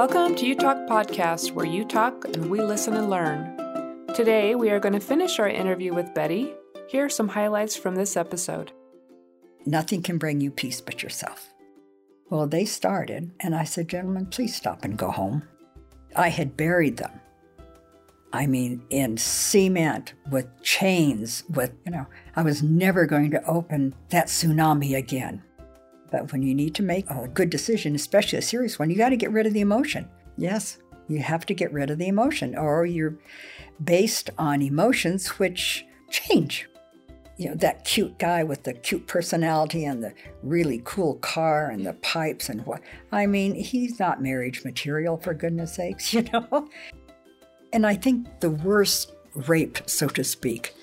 Welcome to You Talk Podcast, where you talk and we listen and learn. Today, we are going to finish our interview with Betty. Here are some highlights from this episode. Nothing can bring you peace but yourself. Well, they started, and I said, gentlemen, please stop and go home. I had buried them. I mean, in cement, with chains, with, I was never going to open that tsunami again. But when you need to make a good decision, especially a serious one, you got to get rid of the emotion. Yes, you have to get rid of the emotion, or you're based on emotions which change. That cute guy with the cute personality and the really cool car and the pipes and what. I mean, he's not marriage material, for goodness sakes, And I think the worst rape, so to speak,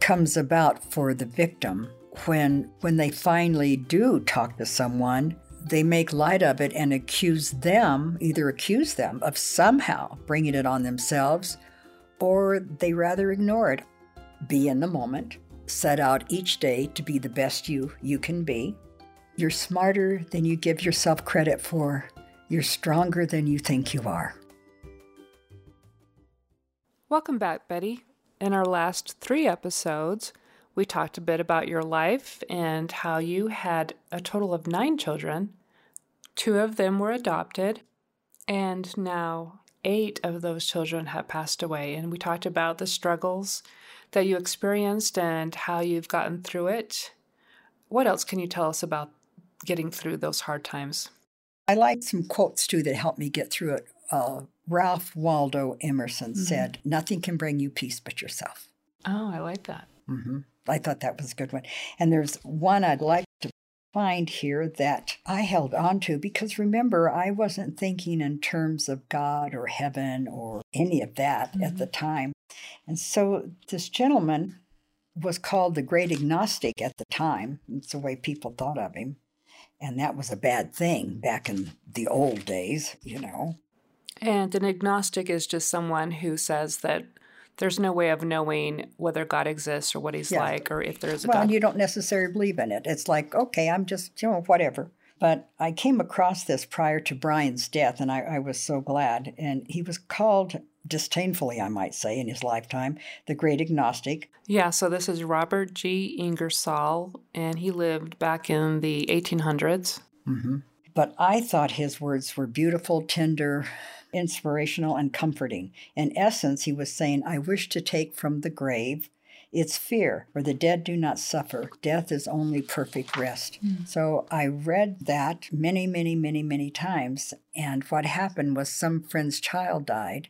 comes about for the victim. When they finally do talk to someone, they make light of it and accuse them of somehow bringing it on themselves, or they rather ignore it. Be in the moment. Set out each day to be the best you can be. You're smarter than you give yourself credit for. You're stronger than you think you are. Welcome back, Betty. In our last 3 episodes, we talked a bit about your life and how you had a total of 9 children. 2 of them were adopted, and now 8 of those children have passed away. And we talked about the struggles that you experienced and how you've gotten through it. What else can you tell us about getting through those hard times? I like some quotes, too, that helped me get through it. Ralph Waldo Emerson said, "Nothing can bring you peace but yourself." Oh, I like that. Mm-hmm. I thought that was a good one. And there's one I'd like to find here that I held on to, because remember, I wasn't thinking in terms of God or heaven or any of that at the time. And so this gentleman was called the great agnostic at the time. It's the way people thought of him. And that was a bad thing back in the old days, And an agnostic is just someone who says that there's no way of knowing whether God exists or what he's like, or if there's a God. Well, you don't necessarily believe in it. It's like, okay, I'm just, whatever. But I came across this prior to Brian's death, and I was so glad. And he was called, disdainfully, I might say, in his lifetime, the great agnostic. Yeah, so this is Robert G. Ingersoll, and he lived back in the 1800s. Mm-hmm. But I thought his words were beautiful, tender, inspirational, and comforting. In essence, he was saying, I wish to take from the grave its fear, for the dead do not suffer. Death is only perfect rest. So I read that many, many, many, many times. And what happened was some friend's child died,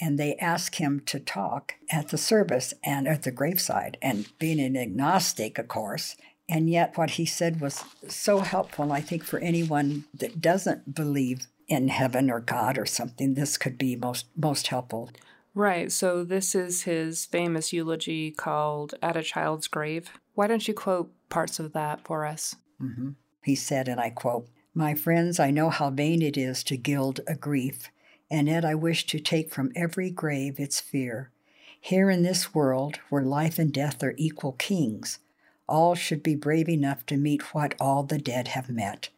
and they asked him to talk at the service and at the graveside. And being an agnostic, of course, and yet what he said was so helpful, I think, for anyone that doesn't believe in heaven or God or something. This could be most helpful. Right. So this is his famous eulogy called At a Child's Grave. Why don't you quote parts of that for us? Mm-hmm. He said, and I quote, "My friends, I know how vain it is to gild a grief, and yet I wish to take from every grave its fear. Here in this world, where life and death are equal kings, all should be brave enough to meet what all the dead have met.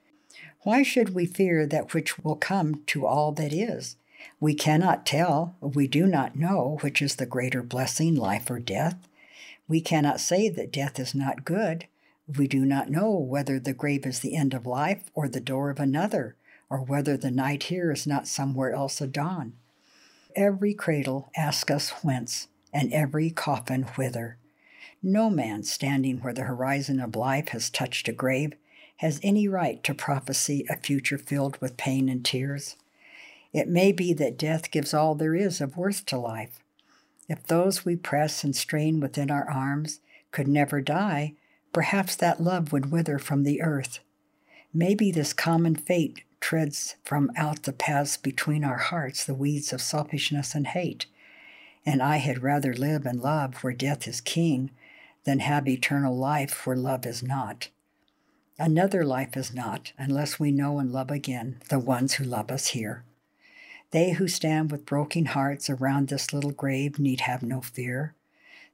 Why should we fear that which will come to all that is? We cannot tell, we do not know, which is the greater blessing, life or death. We cannot say that death is not good. We do not know whether the grave is the end of life or the door of another, or whether the night here is not somewhere else a dawn. Every cradle asks us whence, and every coffin whither. No man standing where the horizon of life has touched a grave has any right to prophesy a future filled with pain and tears. It may be that death gives all there is of worth to life. If those we press and strain within our arms could never die, perhaps that love would wither from the earth. Maybe this common fate treads from out the paths between our hearts the weeds of selfishness and hate. And I had rather live and love where death is king than have eternal life where love is not. Another life is not, unless we know and love again the ones who love us here. They who stand with broken hearts around this little grave need have no fear.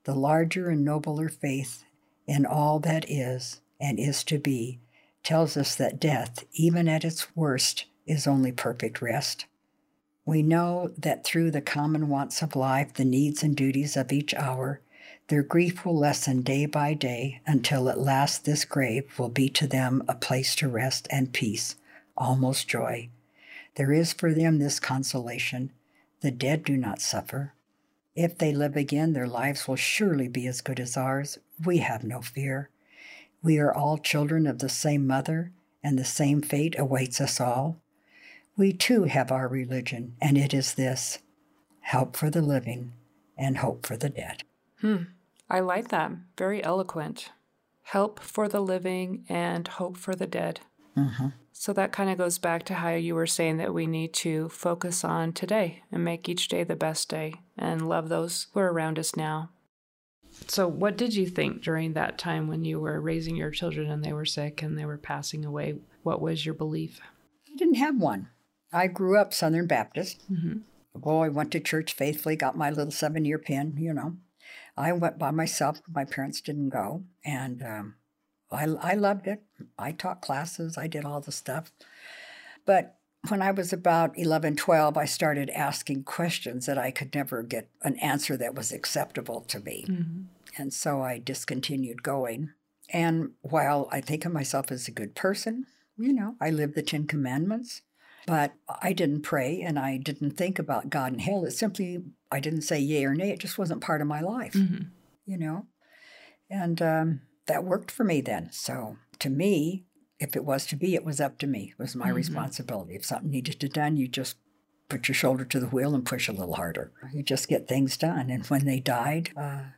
The larger and nobler faith in all that is and is to be tells us that death, even at its worst, is only perfect rest. We know that through the common wants of life, the needs and duties of each hour, their grief will lessen day by day until at last this grave will be to them a place to rest and peace, almost joy. There is for them this consolation: the dead do not suffer. If they live again, their lives will surely be as good as ours. We have no fear. We are all children of the same mother, and the same fate awaits us all. We too have our religion, and it is this: help for the living and hope for the dead. I like that. Very eloquent. Help for the living and hope for the dead. Mm-hmm. So that kind of goes back to how you were saying that we need to focus on today and make each day the best day and love those who are around us now. So what did you think during that time when you were raising your children and they were sick and they were passing away? What was your belief? I didn't have one. I grew up Southern Baptist. Mm-hmm. Oh, I went to church faithfully, got my little 7-year pin, you know. I went by myself. My parents didn't go. And I loved it. I taught classes. I did all the stuff. But when I was about 11, 12, I started asking questions that I could never get an answer that was acceptable to me. Mm-hmm. And so I discontinued going. And while I think of myself as a good person, you know, I lived the Ten Commandments, but I didn't pray and I didn't think about God and hell. It simply, I didn't say yay or nay. It just wasn't part of my life, mm-hmm. you know. And that worked for me then. So to me, if it was to be, it was up to me. It was my mm-hmm. responsibility. If something needed to be done, you just put your shoulder to the wheel and push a little harder. You just get things done. And when they died,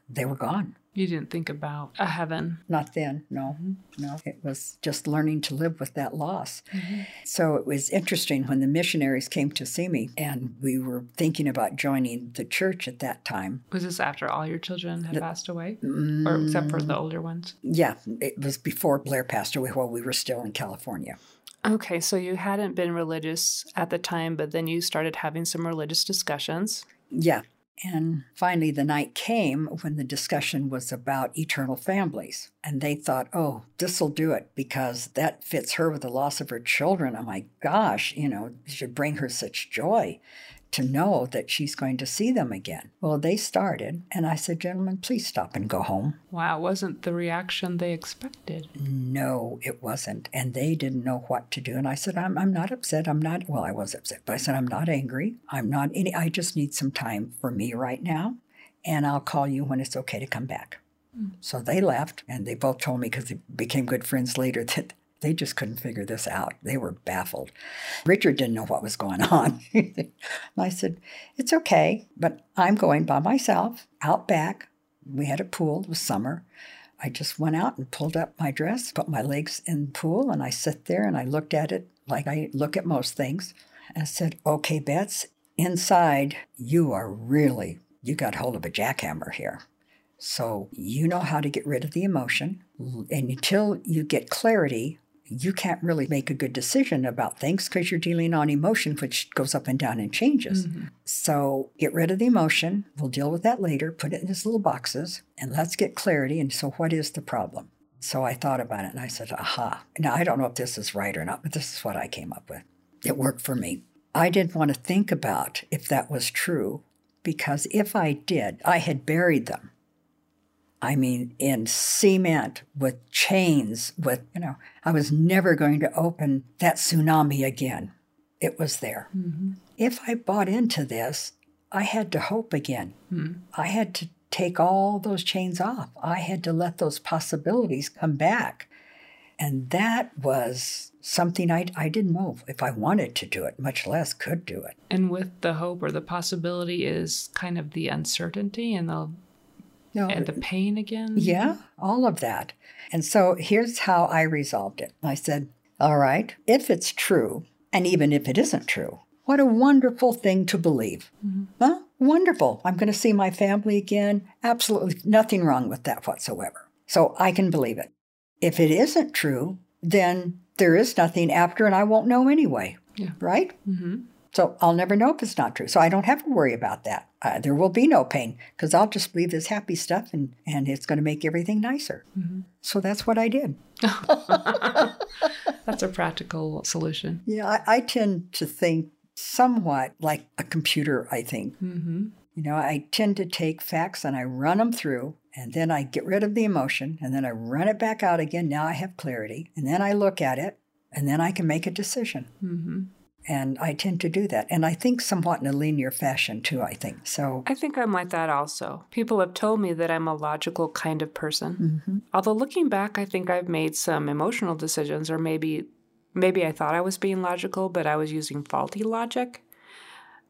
they were gone. You didn't think about a heaven? Not then, no. Mm-hmm. No, it was just learning to live with that loss. Mm-hmm. So it was interesting when the missionaries came to see me, and we were thinking about joining the church at that time. Was this after all your children had passed away? Mm-hmm. Or except for the older ones? Yeah, it was before Blair passed away while we were still in California. Okay, so you hadn't been religious at the time, but then you started having some religious discussions. Yeah. And finally, the night came when the discussion was about eternal families. And they thought, oh, this will do it because that fits her with the loss of her children. Oh, my gosh, you know, it should bring her such joy to know that she's going to see them again. Well, they started. And I said, gentlemen, please stop and go home. Wow, wasn't the reaction they expected? No, it wasn't. And they didn't know what to do. And I said, I'm not upset. I was upset, but I said, I'm not angry. I just need some time for me right now. And I'll call you when it's okay to come back. So they left. And they both told me, because they became good friends later, that they just couldn't figure this out. They were baffled. Richard didn't know what was going on. And I said, it's okay, but I'm going by myself out back. We had a pool. It was summer. I just went out and pulled up my dress, put my legs in the pool, and I sat there and I looked at it like I look at most things. And I said, okay, Bets, inside, you got hold of a jackhammer here. So you know how to get rid of the emotion. And until you get clarity, you can't really make a good decision about things because you're dealing on emotion, which goes up and down and changes. Mm-hmm. So get rid of the emotion. We'll deal with that later. Put it in these little boxes and let's get clarity. And so what is the problem? So I thought about it and I said, aha. Now, I don't know if this is right or not, but this is what I came up with. It worked for me. I didn't want to think about if that was true, because if I did, I had buried them. I mean, in cement, with chains, with, you know, I was never going to open that tsunami again. It was there. Mm-hmm. If I bought into this, I had to hope again. Mm-hmm. I had to take all those chains off. I had to let those possibilities come back. And that was something I didn't know if I wanted to do it, much less could do it. And with the hope or the possibility is kind of the uncertainty and the... No. And the pain again? Yeah, all of that. And so here's how I resolved it. I said, all right, if it's true, and even if it isn't true, what a wonderful thing to believe. Mm-hmm. Huh? Wonderful. I'm going to see my family again. Absolutely nothing wrong with that whatsoever. So I can believe it. If it isn't true, then there is nothing after and I won't know anyway. Yeah. Right? Mm-hmm. So I'll never know if it's not true. So I don't have to worry about that. There will be no pain because I'll just believe this happy stuff and it's going to make everything nicer. Mm-hmm. So that's what I did. That's a practical solution. Yeah, I tend to think somewhat like a computer, I think. Mm-hmm. You know, I tend to take facts and I run them through, and then I get rid of the emotion, and then I run it back out again. Now I have clarity, and then I look at it, and then I can make a decision. Mm-hmm. And I tend to do that. And I think somewhat in a linear fashion, too, I think. So I think I'm like that also. People have told me that I'm a logical kind of person. Mm-hmm. Although looking back, I think I've made some emotional decisions, or maybe I thought I was being logical, but I was using faulty logic.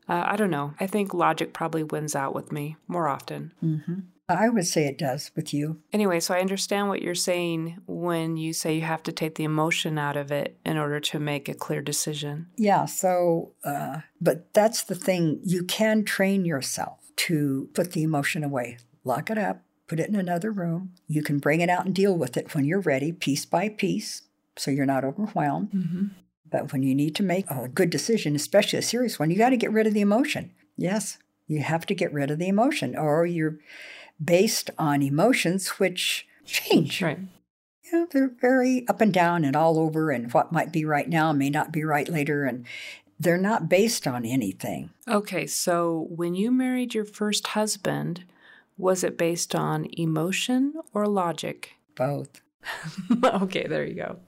I don't know. I think logic probably wins out with me more often. Mm-hmm. I would say it does with you. Anyway, so I understand what you're saying when you say you have to take the emotion out of it in order to make a clear decision. Yeah, so, but that's the thing. You can train yourself to put the emotion away. Lock it up, put it in another room. You can bring it out and deal with it when you're ready, piece by piece, so you're not overwhelmed. Mm-hmm. But when you need to make a good decision, especially a serious one, you got to get rid of the emotion. Yes, you have to get rid of the emotion, or you're based on emotions which change. Right. You know, they're very up and down and all over, and what might be right now may not be right later, and they're not based on anything. Okay, so when you married your first husband, was it based on emotion or logic? Both. Okay, there you go.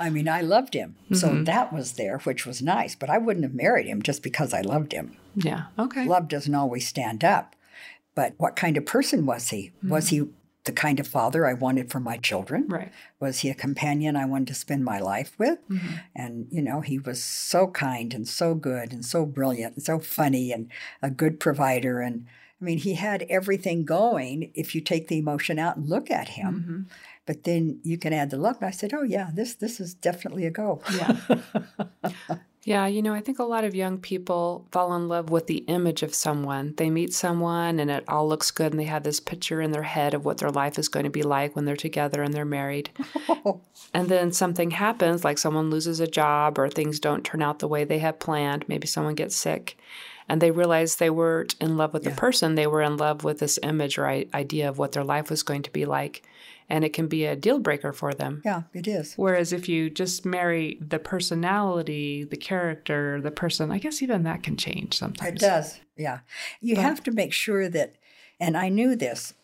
I mean, I loved him, so mm-hmm. that was there, which was nice, but I wouldn't have married him just because I loved him. Yeah, okay. Love doesn't always stand up. But what kind of person was he? Mm-hmm. Was he the kind of father I wanted for my children? Right. Was he a companion I wanted to spend my life with? Mm-hmm. And, you know, he was so kind and so good and so brilliant and so funny and a good provider. And, I mean, he had everything going if you take the emotion out and look at him. Mm-hmm. But then you can add the love. And I said, oh, yeah, this is definitely a go. Yeah. Yeah, you know, I think a lot of young people fall in love with the image of someone. They meet someone and it all looks good, and they have this picture in their head of what their life is going to be like when they're together and they're married. And then something happens, like someone loses a job or things don't turn out the way they had planned. Maybe someone gets sick, and they realize they weren't in love with the person. They were in love with this image or idea of what their life was going to be like. And it can be a deal breaker for them. Yeah, it is. Whereas if you just marry the personality, the character, the person, I guess even that can change sometimes. It does, yeah. You have to make sure that, and I knew this,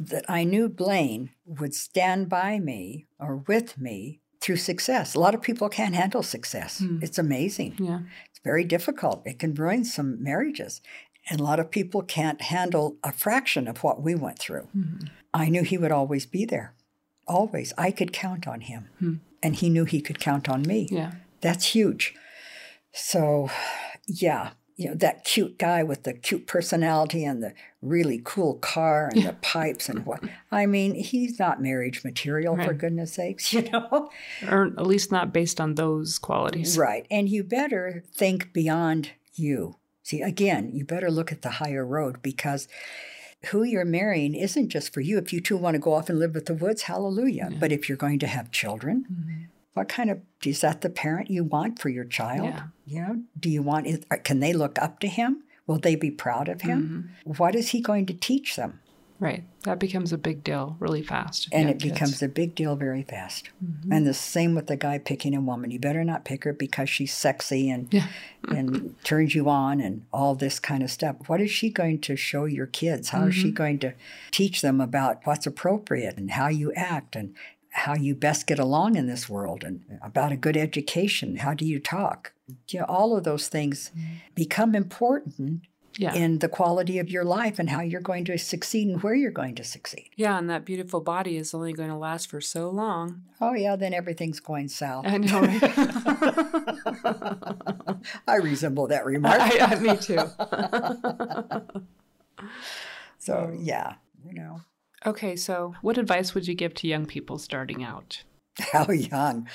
that I knew Blaine would stand by me or with me through success. A lot of people can't handle success. Mm. It's amazing. Yeah, it's very difficult. It can ruin some marriages. And a lot of people can't handle a fraction of what we went through. Mm-hmm. I knew he would always be there. Always. I could count on him. Mm-hmm. And he knew he could count on me. Yeah. That's huge. So, yeah, you know, that cute guy with the cute personality and the really cool car and the pipes and what. I mean, he's not marriage material, for goodness sakes, you know. Or at least not based on those qualities. Right. And you better think beyond you. See, again, you better look at the higher road, because who you're marrying isn't just for you. If you two want to go off and live with the woods, hallelujah. Yeah. But if you're going to have children, mm-hmm. what kind of, is that the parent you want for your child? Yeah. You know, do you want, can they look up to him? Will they be proud of him? Mm-hmm. What is he going to teach them? Right. That becomes a big deal really fast. And it becomes a big deal very fast. Mm-hmm. And the same with the guy picking a woman. You better not pick her because she's sexy and turns you on and all this kind of stuff. What is she going to show your kids? How mm-hmm. is she going to teach them about what's appropriate and how you act and how you best get along in this world and about a good education? How do you talk? You know, all of those things become important. Yeah. In the quality of your life and how you're going to succeed and where you're going to succeed. Yeah, and that beautiful body is only going to last for so long. Oh, yeah, then everything's going south. I know. Right? I resemble that remark. Me too. So, yeah, you know. Okay, so what advice would you give to young people starting out? How young?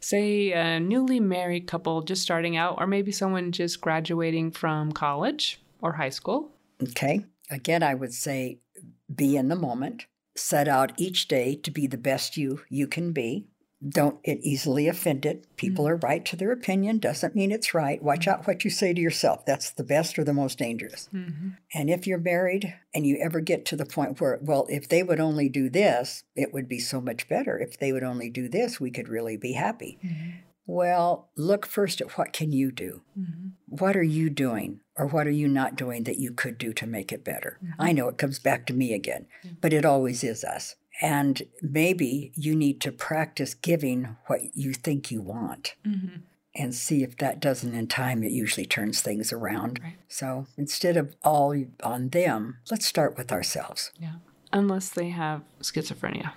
Say a newly married couple just starting out, or maybe someone just graduating from college or high school. Okay. Again, I would say be in the moment. Set out each day to be the best you can be. Don't get easily offended. People are right to their opinion. Doesn't mean it's right. Watch out what you say to yourself. That's the best or the most dangerous. Mm-hmm. And if you're married and you ever get to the point where, well, if they would only do this, it would be so much better. If they would only do this, we could really be happy. Mm-hmm. Well, look first at what can you do? Mm-hmm. What are you doing or what are you not doing that you could do to make it better? Mm-hmm. I know it comes back to me again, mm-hmm. but it always is us. And maybe you need to practice giving what you think you want mm-hmm. and see if that doesn't in time, it usually turns things around. Right. So instead of all on them, let's start with ourselves. Yeah, unless they have schizophrenia.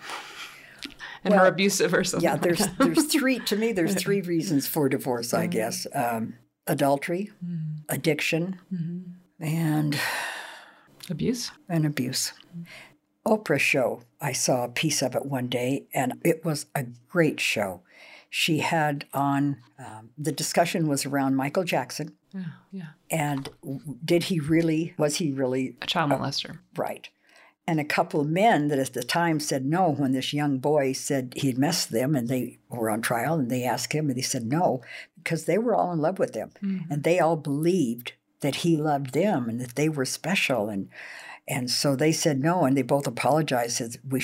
And well, are abusive or something. Yeah, there's three reasons for divorce, I guess. Adultery, mm-hmm. addiction, mm-hmm. and abuse. Mm-hmm. Oprah show, I saw a piece of it one day, and it was a great show. She had on, the discussion was around Michael Jackson. Oh, yeah. And was he really? A child molester. Right. And a couple of men that at the time said no when this young boy said he'd messed them and they were on trial and they asked him and he said no because they were all in love with him. Mm-hmm. And they all believed that he loved them and that they were special. And so they said no and they both apologized and said, we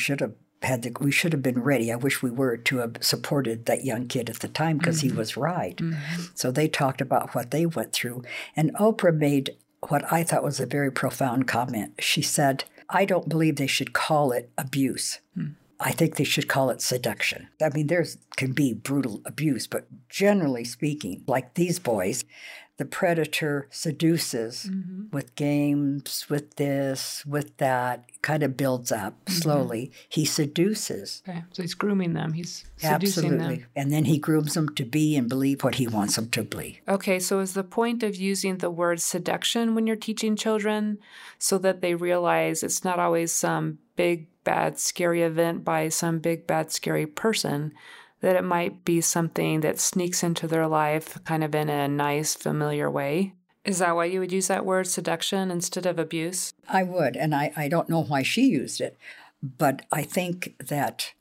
should have been ready. I wish we were to have supported that young kid at the time because mm-hmm. he was right. Mm-hmm. So they talked about what they went through. And Oprah made what I thought was a very profound comment. She said, I don't believe they should call it abuse. Hmm. I think they should call it seduction. I mean, there can be brutal abuse, but generally speaking, like these boys, the predator seduces mm-hmm. with games, with this, with that, kind of builds up slowly. Mm-hmm. He seduces. Okay. So he's grooming them. He's seducing them. Absolutely. And then he grooms them to be and believe what he wants them to believe. Okay. So is the point of using the word seduction when you're teaching children so that they realize it's not always some big, bad, scary event by some big, bad, scary person, that it might be something that sneaks into their life kind of in a nice, familiar way? Is that why you would use that word seduction instead of abuse? I would, and I don't know why she used it, but I think that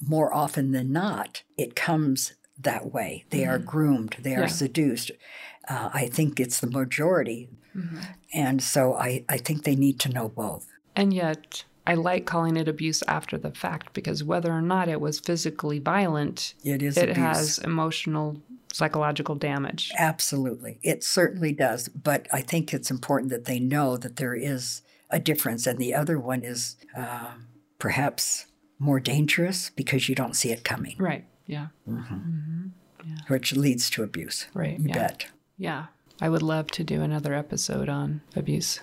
more often than not, it comes that way. They mm-hmm. are groomed, they are seduced. I think it's the majority, mm-hmm. and so I think they need to know both. And yet, I like calling it abuse after the fact because whether or not it was physically violent, it has emotional, psychological damage. Absolutely. It certainly does. But I think it's important that they know that there is a difference. And the other one is perhaps more dangerous because you don't see it coming. Right. Yeah. Mm-hmm. Mm-hmm. Yeah. Which leads to abuse. Right. You bet. Yeah. I would love to do another episode on abuse.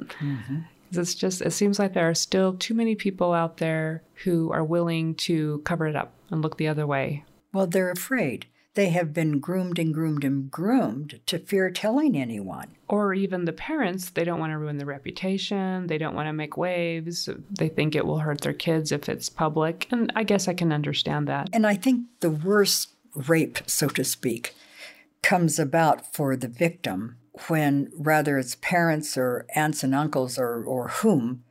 mm-hmm. It's just, it seems like there are still too many people out there who are willing to cover it up and look the other way. Well, they're afraid. They have been groomed and groomed and groomed to fear telling anyone. Or even the parents, they don't want to ruin their reputation. They don't want to make waves. They think it will hurt their kids if it's public. And I guess I can understand that. And I think the worst rape, so to speak, comes about for the victim when rather it's parents or aunts and uncles or whom,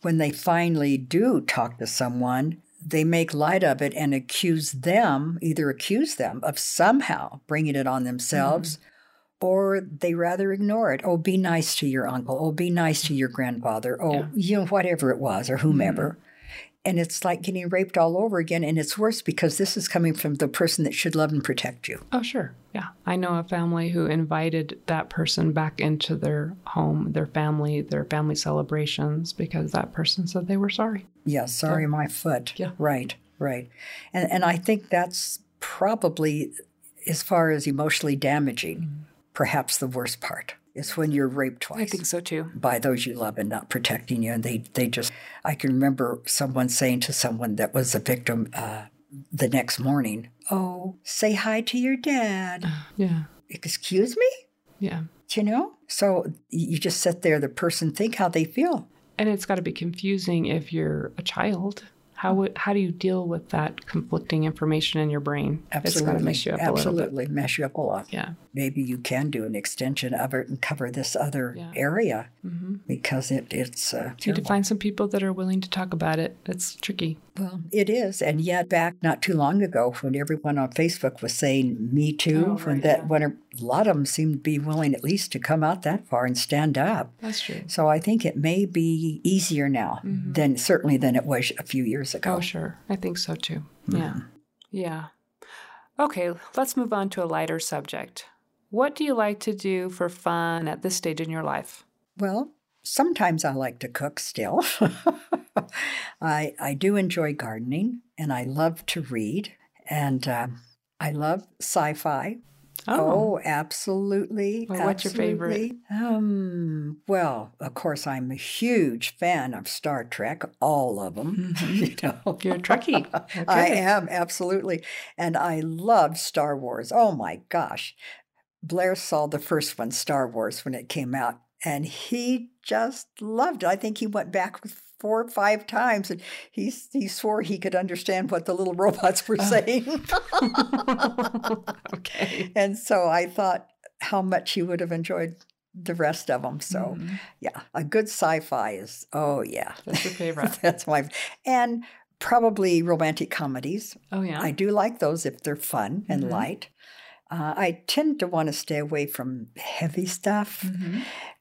when they finally do talk to someone, they make light of it and accuse them of somehow bringing it on themselves, mm-hmm. or they rather ignore it. Oh, be nice to your uncle. Oh, be nice to your grandfather. Oh, whatever it was or whomever. Mm-hmm. And it's like getting raped all over again. And it's worse because this is coming from the person that should love and protect you. Oh, sure. Yeah. I know a family who invited that person back into their home, their family celebrations, because that person said they were sorry. Yeah. Sorry, my foot. Yeah. Right. Right. And I think that's probably, as far as emotionally damaging, mm-hmm. perhaps the worst part. It's when you're raped twice. I think so, too. By those you love and not protecting you. And they just, I can remember someone saying to someone that was a victim the next morning, oh, say hi to your dad. Yeah. Excuse me? Yeah. Do you know? So you just sit there, the person, think how they feel. And it's got to be confusing if you're a child. How do you deal with that conflicting information in your brain? Absolutely. It's going to mess you up a little bit. Mess you up a lot. Yeah. Maybe you can do an extension of it and cover this other area mm-hmm. because it's you need to find some people that are willing to talk about it. It's tricky. Well, it is. And yet back not too long ago when everyone on Facebook was saying Me Too, when a lot of them seemed to be willing at least to come out that far and stand up. That's true. So I think it may be easier now mm-hmm. than it was a few years ago. Oh, sure. I think so, too. Mm-hmm. Yeah. Yeah. Okay, let's move on to a lighter subject. What do you like to do for fun at this stage in your life? Well, sometimes I like to cook still. I do enjoy gardening, and I love to read, and I love sci-fi. Oh, absolutely. Well, what's your favorite? Well, of course, I'm a huge fan of Star Trek, all of them. Mm-hmm. You know? You're a Trekkie. Okay. I am, absolutely. And I love Star Wars. Oh, my gosh. Blair saw the first one, Star Wars, when it came out, and he just loved it. I think he went back with 4 or 5 times, and he swore he could understand what the little robots were saying. Okay. And so I thought how much he would have enjoyed the rest of them. So, yeah, a good sci-fi is, oh, yeah. That's your favorite. That's my, and probably romantic comedies. Oh, yeah. I do like those if they're fun and light. I tend to want to stay away from heavy stuff.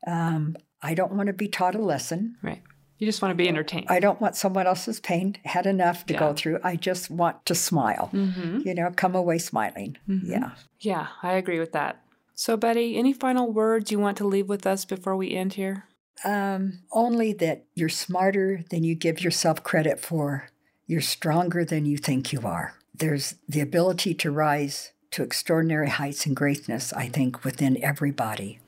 I don't want to be taught a lesson. Right. You just want to be entertained. I don't want someone else's pain. Had enough to go through. I just want to smile, you know, come away smiling. Yeah. Yeah, I agree with that. So, Betty, any final words you want to leave with us before we end here? Only that you're smarter than you give yourself credit for. You're stronger than you think you are. There's the ability to rise to extraordinary heights and greatness, I think, within everybody.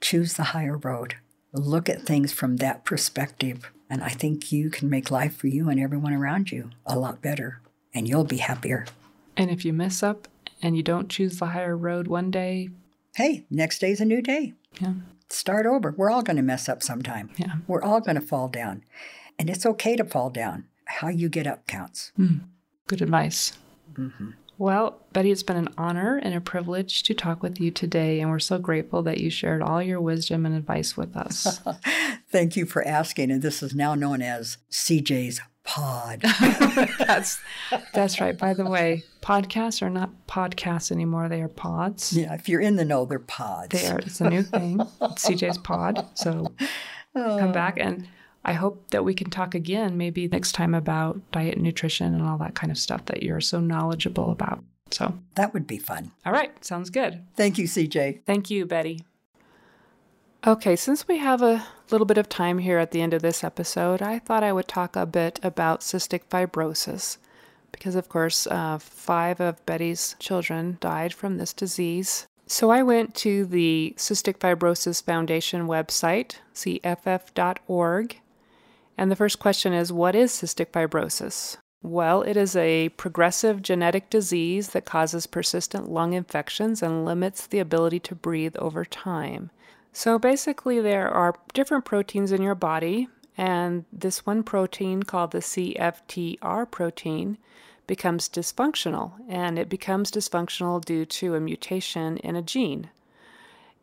Choose the higher road. Look at things from that perspective, and I think you can make life for you and everyone around you a lot better, and you'll be happier. And if you mess up and you don't choose the higher road one day... Hey, next day's a new day. Yeah. Start over. We're all going to mess up sometime. Yeah. We're all going to fall down, and it's okay to fall down. How you get up counts. Good advice. Well, Betty, it's been an honor and a privilege to talk with you today, and we're so grateful that you shared all your wisdom and advice with us. Thank you for asking, and this is now known as CJ's Pod. That's right. By the way, podcasts are not podcasts anymore. They are pods. Yeah, if you're in the know, they're pods. They are. It's a new thing. It's CJ's Pod, so come back, and I hope that we can talk again maybe next time about diet and nutrition and all that kind of stuff that you're so knowledgeable about. So that would be fun. All right. Sounds good. Thank you, CJ. Thank you, Betty. Okay. Since we have a little bit of time here at the end of this episode, I thought I would talk a bit about cystic fibrosis because, of course, 5 of Betty's children died from this disease. So I went to the Cystic Fibrosis Foundation website, cff.org. And the first question is, what is cystic fibrosis? Well, it is a progressive genetic disease that causes persistent lung infections and limits the ability to breathe over time. So basically, there are different proteins in your body, and this one protein called the CFTR protein becomes dysfunctional, and it becomes dysfunctional due to a mutation in a gene,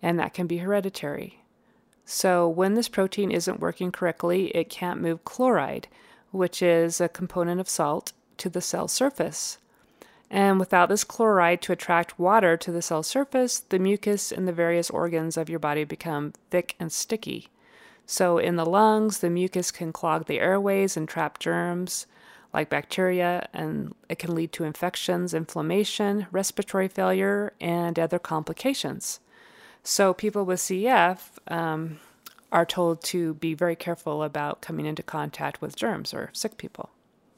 and that can be hereditary. So when this protein isn't working correctly, it can't move chloride, which is a component of salt, to the cell surface. And without this chloride to attract water to the cell surface, the mucus and the various organs of your body become thick and sticky. So in the lungs, the mucus can clog the airways and trap germs like bacteria, and it can lead to infections, inflammation, respiratory failure, and other complications. So people with CF are told to be very careful about coming into contact with germs or sick people.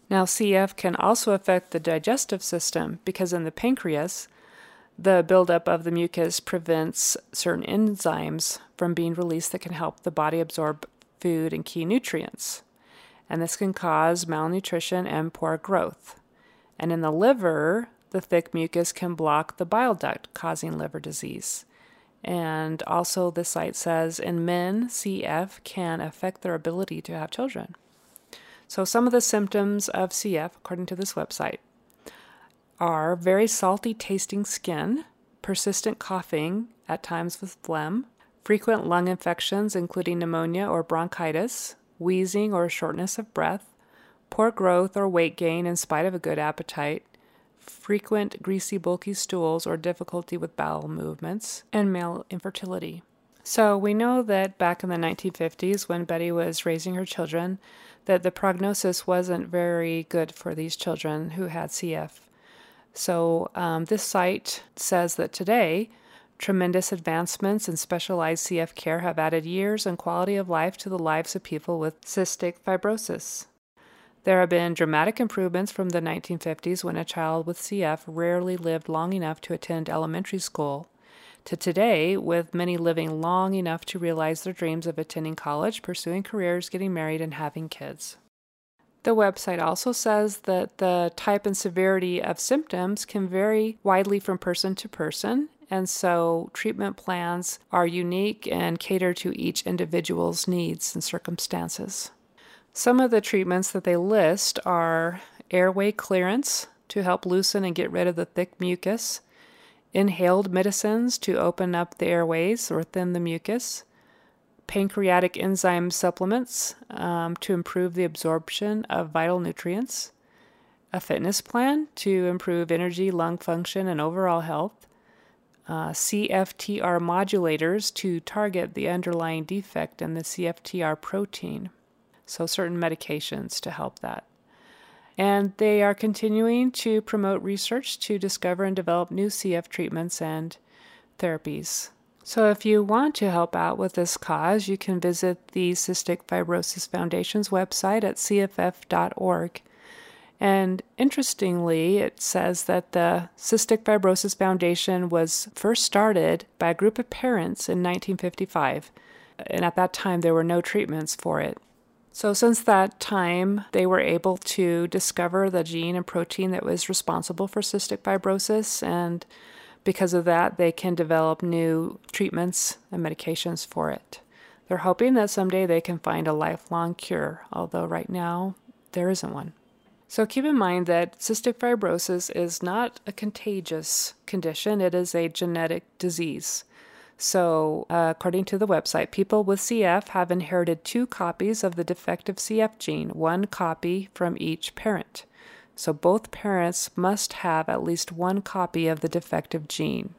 Now, CF can also affect the digestive system because in the pancreas, the buildup of the mucus prevents certain enzymes from being released that can help the body absorb food and key nutrients. And this can cause malnutrition and poor growth. And in the liver, the thick mucus can block the bile duct, causing liver disease. And also the site says in men, CF can affect their ability to have children. So some of the symptoms of CF, according to this website, are very salty tasting skin, persistent coughing, at times with phlegm, frequent lung infections, including pneumonia or bronchitis, wheezing or shortness of breath, poor growth or weight gain in spite of a good appetite, frequent greasy, bulky stools or difficulty with bowel movements, and male infertility. So we know that back in the 1950s, when Betty was raising her children, that the prognosis wasn't very good for these children who had CF. So this site says that today, tremendous advancements in specialized CF care have added years and quality of life to the lives of people with cystic fibrosis. There have been dramatic improvements from the 1950s, when a child with CF rarely lived long enough to attend elementary school, to today, with many living long enough to realize their dreams of attending college, pursuing careers, getting married, and having kids. The website also says that the type and severity of symptoms can vary widely from person to person, and so treatment plans are unique and cater to each individual's needs and circumstances. Some of the treatments that they list are airway clearance to help loosen and get rid of the thick mucus, inhaled medicines to open up the airways or thin the mucus, pancreatic enzyme supplements to improve the absorption of vital nutrients, a fitness plan to improve energy, lung function, and overall health, CFTR modulators to target the underlying defect in the CFTR protein, so certain medications to help that. And they are continuing to promote research to discover and develop new CF treatments and therapies. So if you want to help out with this cause, you can visit the Cystic Fibrosis Foundation's website at cff.org. And interestingly, it says that the Cystic Fibrosis Foundation was first started by a group of parents in 1955. And at that time, there were no treatments for it. So since that time, they were able to discover the gene and protein that was responsible for cystic fibrosis, and because of that, they can develop new treatments and medications for it. They're hoping that someday they can find a lifelong cure, although right now, there isn't one. So keep in mind that cystic fibrosis is not a contagious condition, it is a genetic disease. So, according to the website, people with CF have inherited 2 copies of the defective CF gene, 1 copy from each parent. So both parents must have at least 1 copy of the defective gene.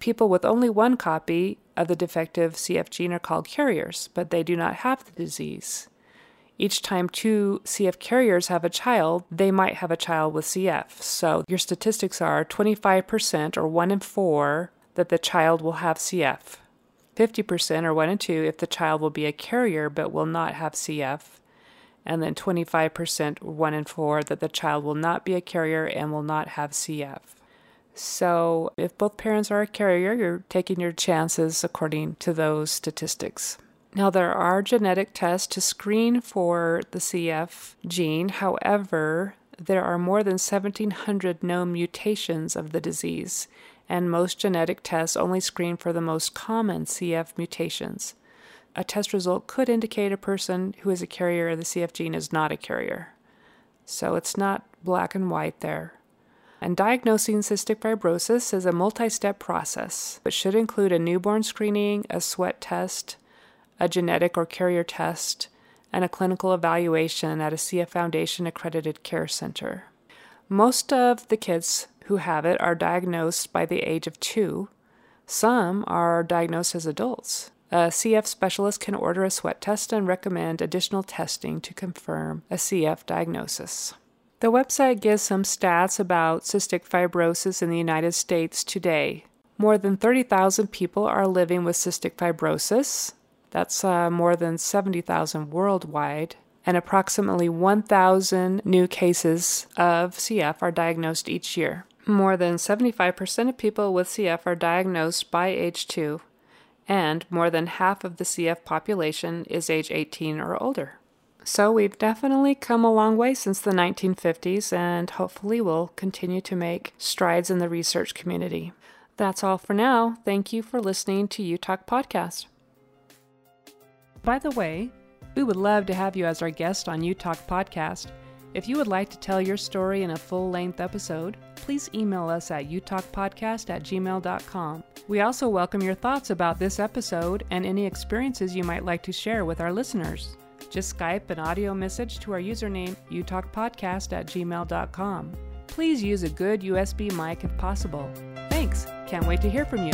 People with only 1 copy of the defective CF gene are called carriers, but they do not have the disease. Each time 2 CF carriers have a child, they might have a child with CF. So your statistics are 25%, or 1 in 4, that the child will have CF, 50%, or 1 in 2, if the child will be a carrier but will not have CF, and then 25%, or 1 in 4, that the child will not be a carrier and will not have CF. So if both parents are a carrier, you're taking your chances according to those statistics. Now, there are genetic tests to screen for the CF gene. However, there are more than 1,700 known mutations of the disease, and most genetic tests only screen for the most common CF mutations. A test result could indicate a person who is a carrier of the CF gene is not a carrier. So it's not black and white there. And diagnosing cystic fibrosis is a multi-step process. It should include a newborn screening, a sweat test, a genetic or carrier test, and a clinical evaluation at a CF Foundation accredited care center. Most of the kids who have it are diagnosed by the age of 2. Some are diagnosed as adults. A CF specialist can order a sweat test and recommend additional testing to confirm a CF diagnosis. The website gives some stats about cystic fibrosis in the United States today. More than 30,000 people are living with cystic fibrosis. That's more than 70,000 worldwide. And approximately 1,000 new cases of CF are diagnosed each year. More than 75% of people with CF are diagnosed by age 2, and more than half of the CF population is age 18 or older. So we've definitely come a long way since the 1950s, and hopefully we'll continue to make strides in the research community. That's all for now. Thank you for listening to You Talk Podcast. By the way, we would love to have you as our guest on You Talk Podcast. If you would like to tell your story in a full-length episode, please email us at youtalkpodcast@gmail.com. We also welcome your thoughts about this episode and any experiences you might like to share with our listeners. Just Skype an audio message to our username, youtalkpodcast@gmail.com. Please use a good USB mic if possible. Thanks. Can't wait to hear from you.